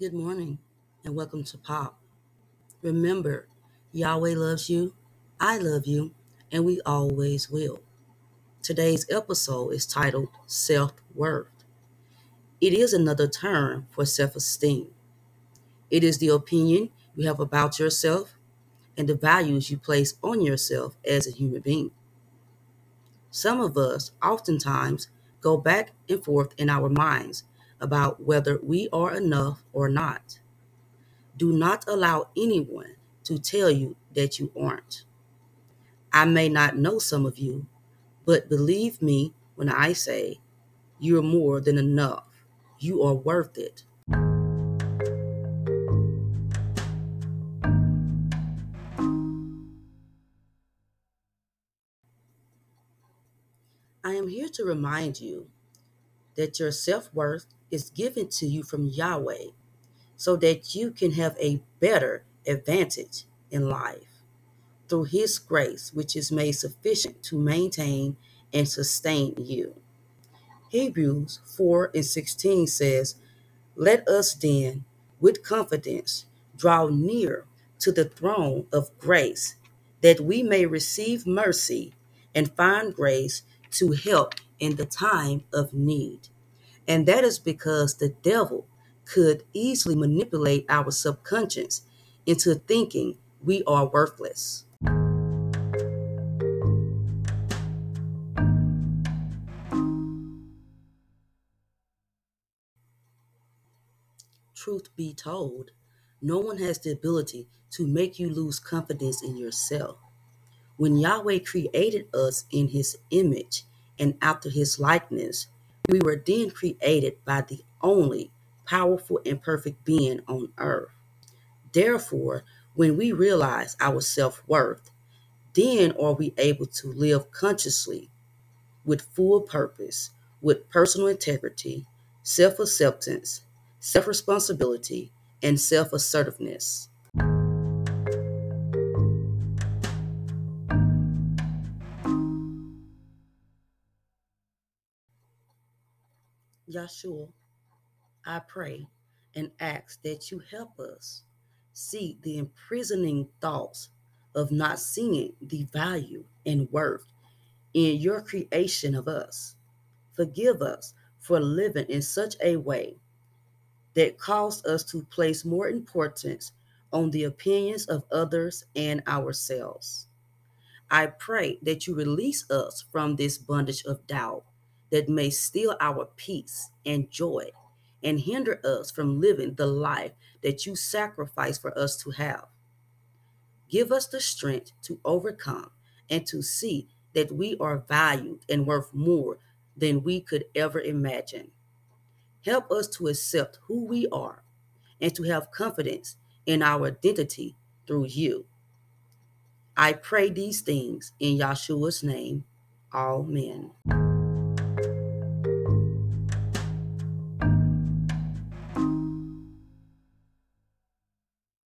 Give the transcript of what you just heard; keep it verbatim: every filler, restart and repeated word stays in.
Good morning and welcome to Pop. Remember, Yahweh loves you, I love you, and we always will. Today's episode is titled Self-Worth. It is another term for self-esteem. It is the opinion you have about yourself and the values you place on yourself as a human being. Some of us oftentimes go back and forth in our minds about whether we are enough or not. Do not allow anyone to tell you that you aren't. I may not know some of you, but believe me when I say you're more than enough. You are worth it. I am here to remind you that your self-worth is given to you from Yahweh so that you can have a better advantage in life through His grace, which is made sufficient to maintain and sustain you. Hebrews four and sixteen says, "Let us then with confidence draw near to the throne of grace, that we may receive mercy and find grace to help in the time of need." And that is because the devil could easily manipulate our subconscious into thinking we are worthless. Truth be told, no one has the ability to make you lose confidence in yourself. When Yahweh created us in His image and after His likeness, we were then created by the only powerful and perfect being on earth. Therefore, when we realize our self-worth, then are we able to live consciously with full purpose, with personal integrity, self-acceptance, self-responsibility, and self-assertiveness. Yahshua, I pray and ask that you help us see the imprisoning thoughts of not seeing the value and worth in your creation of us. Forgive us for living in such a way that caused us to place more importance on the opinions of others and ourselves. I pray that you release us from this bondage of doubt that may steal our peace and joy and hinder us from living the life that you sacrificed for us to have. Give us the strength to overcome and to see that we are valued and worth more than we could ever imagine. Help us to accept who we are and to have confidence in our identity through you. I pray these things in Yahshua's name. Amen.